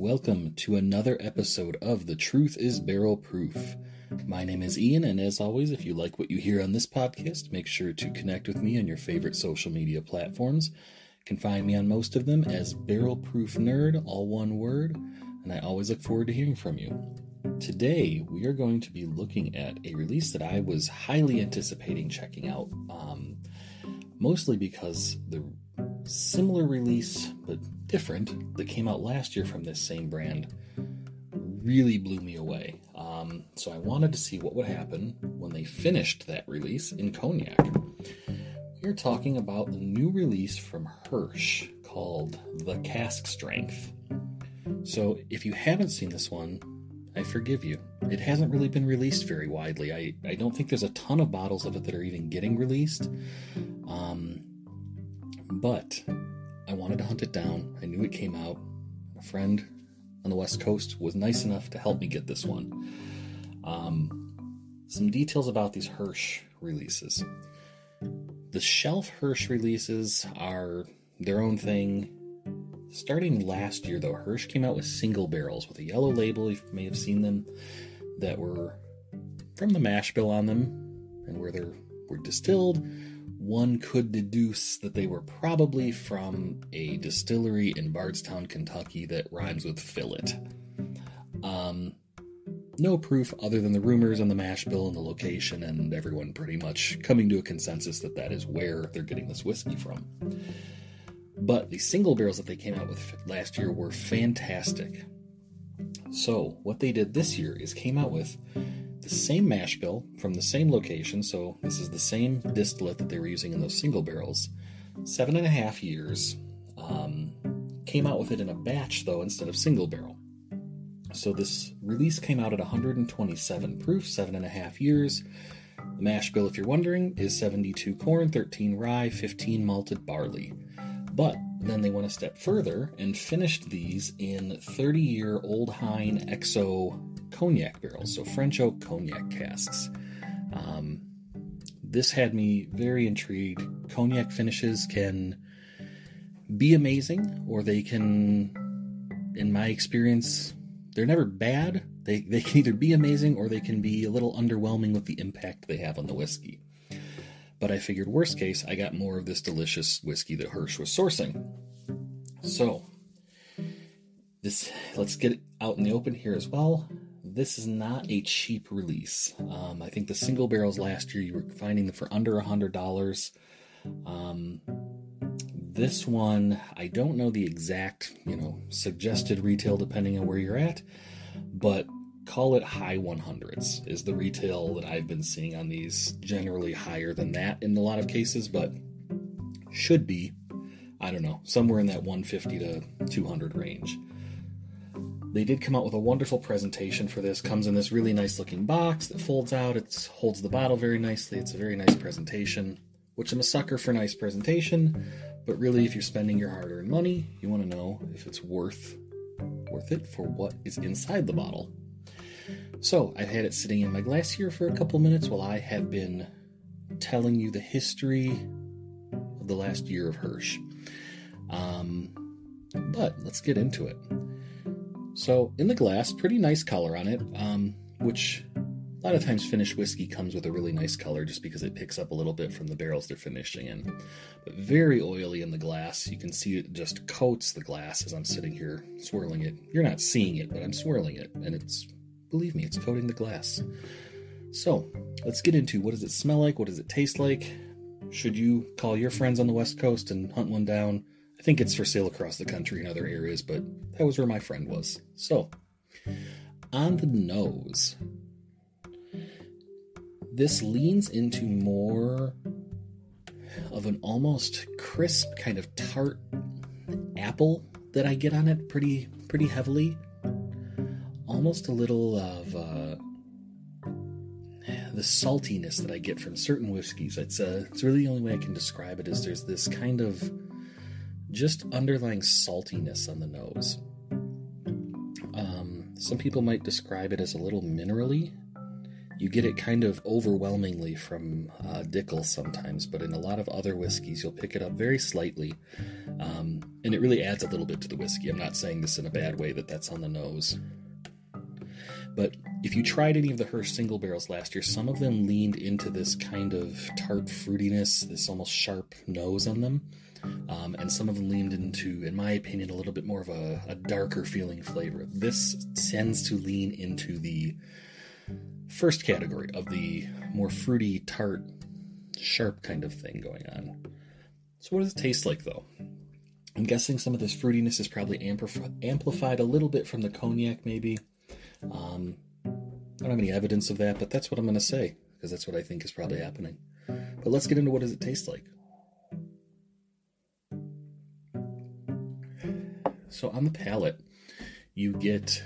Welcome to another episode of The Truth is Barrel Proof. My name is Ian, and as always, if you like what you hear on this podcast, make sure to connect with me on your favorite social media platforms. You can find me on most of them as Barrel Proof Nerd, all one word, and I always look forward to hearing from you. Today, we are going to be looking at a release that I was highly anticipating checking out, mostly because the similar release, but different, that came out last year from this same brand really blew me away. So I wanted to see what would happen when they finished that release in cognac. We're talking about the new release from Hirsch called The Cask Strength. So if you haven't seen this one, I forgive you. It hasn't really been released very widely. I don't think there's a ton of bottles of it that are even getting released. But I wanted to hunt it down. I knew it came out. A friend on the West Coast was nice enough to help me get this one. Some details about these Hirsch releases. The shelf Hirsch releases are their own thing. Starting last year, though, Hirsch came out with single barrels with a yellow label. You may have seen them, that were from the mash bill on them and where they were distilled. One could deduce that they were probably from a distillery in Bardstown, Kentucky that rhymes with fillet. No proof other than the rumors on the mash bill and the location, and everyone pretty much coming to a consensus that that is where they're getting this whiskey from. But the single barrels that they came out with last year were fantastic. So what they did this year is came out with the same mash bill from the same location, so this is the same distillate that they were using in those single barrels, 7.5 years. Came out with it in a batch, though, instead of single barrel. So this release came out at 127 proof, 7.5 years. The mash bill, if you're wondering, is 72 corn, 13 rye, 15 malted barley. But then they went a step further and finished these in 30-year-old Hine XO cognac barrels, so French oak cognac casks. This had me very intrigued. Cognac finishes can be amazing, or they can, in my experience, they're never bad. They can either be amazing or they can be a little underwhelming with the impact they have on the whiskey. But I figured, worst case, I got more of this delicious whiskey that Hirsch was sourcing. So, let's get it out in the open here as well. This is not a cheap release. I think the single barrels last year, you were finding them for under $100. This one, I don't know the exact, suggested retail depending on where you're at, but call it high 100s is the retail that I've been seeing on these, generally higher than that in a lot of cases, but should be, I don't know, somewhere in that 150 to 200 range. They did come out with a wonderful presentation for this. Comes in this really nice looking box that folds out. It holds the bottle very nicely. It's a very nice presentation, which I'm a sucker for nice presentation, but really if you're spending your hard-earned money, you want to know if it's worth it for what is inside the bottle. So, I've had it sitting in my glass here for a couple minutes while I have been telling you the history of the last year of Hirsch. But let's get into it. So, in the glass, pretty nice color on it, which a lot of times finished whiskey comes with a really nice color just because it picks up a little bit from the barrels they're finishing in. But very oily in the glass. You can see it just coats the glass as I'm sitting here swirling it. You're not seeing it, but I'm swirling it, and it's... believe me, it's coating the glass. So, let's get into what does it smell like, what does it taste like? Should you call your friends on the West Coast and hunt one down? I think it's for sale across the country in other areas, but that was where my friend was. So, on the nose, this leans into more of an almost crisp, kind of tart apple that I get on it pretty heavily. Almost a little of the saltiness that I get from certain whiskeys. It's really the only way I can describe it is there's this kind of just underlying saltiness on the nose. Some people might describe it as a little minerally. You get it kind of overwhelmingly from Dickel sometimes, but in a lot of other whiskeys, you'll pick it up very slightly, and it really adds a little bit to the whiskey. I'm not saying this in a bad way, that's on the nose. But if you tried any of the Hirsch single barrels last year, some of them leaned into this kind of tart fruitiness, this almost sharp nose on them. And some of them leaned into, in my opinion, a little bit more of a darker feeling flavor. This tends to lean into the first category of the more fruity, tart, sharp kind of thing going on. So what does it taste like, though? I'm guessing some of this fruitiness is probably amplified a little bit from the cognac, maybe. I don't have any evidence of that, but that's what I'm going to say, because that's what I think is probably happening. But let's get into what does it taste like. So on the palate, you get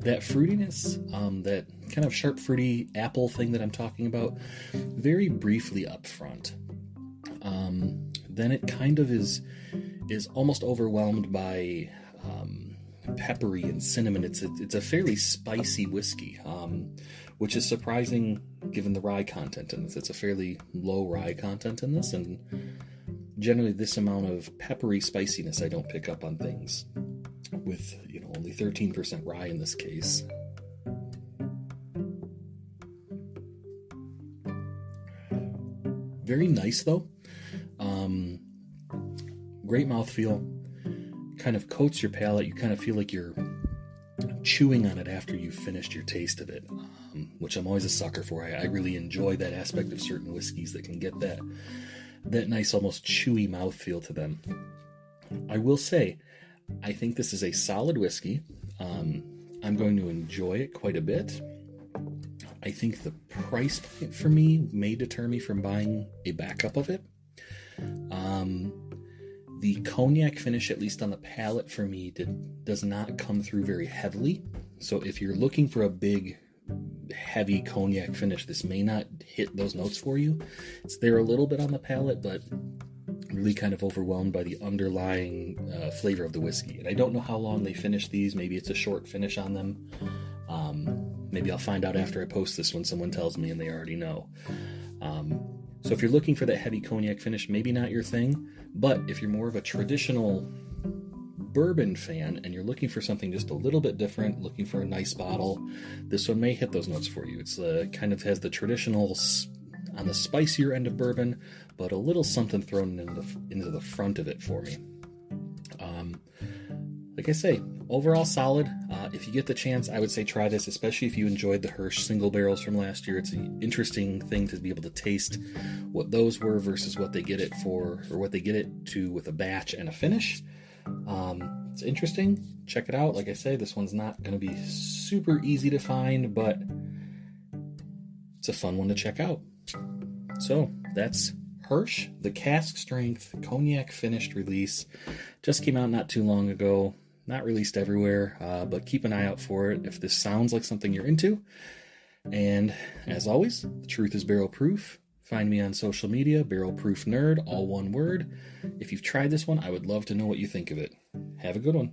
that fruitiness, that kind of sharp fruity apple thing that I'm talking about, very briefly up front. Then it kind of is almost overwhelmed by peppery and cinnamon. It's a fairly spicy whiskey, which is surprising given the rye content in this. It's a fairly low rye content in this, and generally this amount of peppery spiciness I don't pick up on things with, only 13% rye in this case. Very nice, though. Great mouthfeel. Kind of coats your palate. You kind of feel like you're chewing on it after you've finished your taste of it, which I'm always a sucker for. I really enjoy that aspect of certain whiskeys that can get that nice, almost chewy mouthfeel to them. I will say, I think this is a solid whiskey. I'm going to enjoy it quite a bit. I think the price point for me may deter me from buying a backup of it. The cognac finish, at least on the palate for me, does not come through very heavily. So if you're looking for a big, heavy cognac finish, this may not hit those notes for you. It's there a little bit on the palate, but really kind of overwhelmed by the underlying flavor of the whiskey. And I don't know how long they finish these. Maybe it's a short finish on them. Maybe I'll find out after I post this when someone tells me and they already know. So if you're looking for that heavy cognac finish, maybe not your thing. But if you're more of a traditional bourbon fan and you're looking for something just a little bit different, looking for a nice bottle, this one may hit those notes for you. It's kind of has the traditional on the spicier end of bourbon, but a little something thrown into the front of it for me. Like I say, overall solid. If you get the chance, I would say try this, especially if you enjoyed the Hirsch single barrels from last year. It's an interesting thing to be able to taste what those were versus what they get it for, or what they get it to with a batch and a finish. It's interesting. Check it out. Like I say, this one's not going to be super easy to find, but it's a fun one to check out. So that's Hirsch, the cask strength cognac finished release. Just came out not too long ago. Not released everywhere, but keep an eye out for it if this sounds like something you're into. And as always, the truth is barrel proof. Find me on social media, Barrel Proof Nerd, all one word. If you've tried this one, I would love to know what you think of it. Have a good one.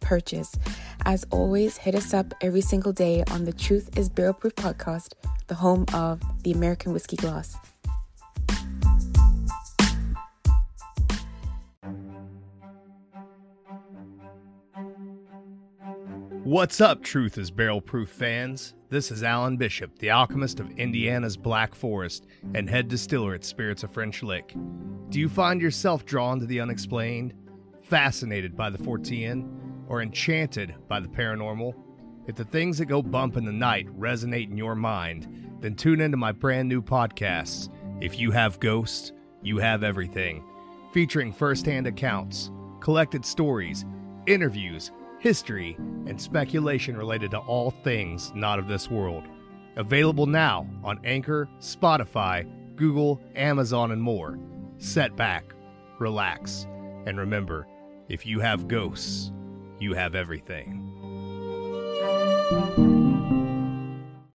purchase. As always, hit us up every single day on the Truth is Barrel Proof podcast, the home of the American Whiskey Glass. What's up, Truth is Barrel Proof fans? This is Alan Bishop, the alchemist of Indiana's Black Forest and head distiller at Spirits of French Lick. Do you find yourself drawn to the unexplained, fascinated by the Fortean, or enchanted by the paranormal? If the things that go bump in the night resonate in your mind, then tune into my brand new podcasts, If You Have Ghosts, You Have Everything, featuring first-hand accounts, collected stories, interviews, history, and speculation related to all things not of this world. Available now on Anchor, Spotify, Google, Amazon, and more. Set back, relax, and remember, if you have ghosts, you have everything.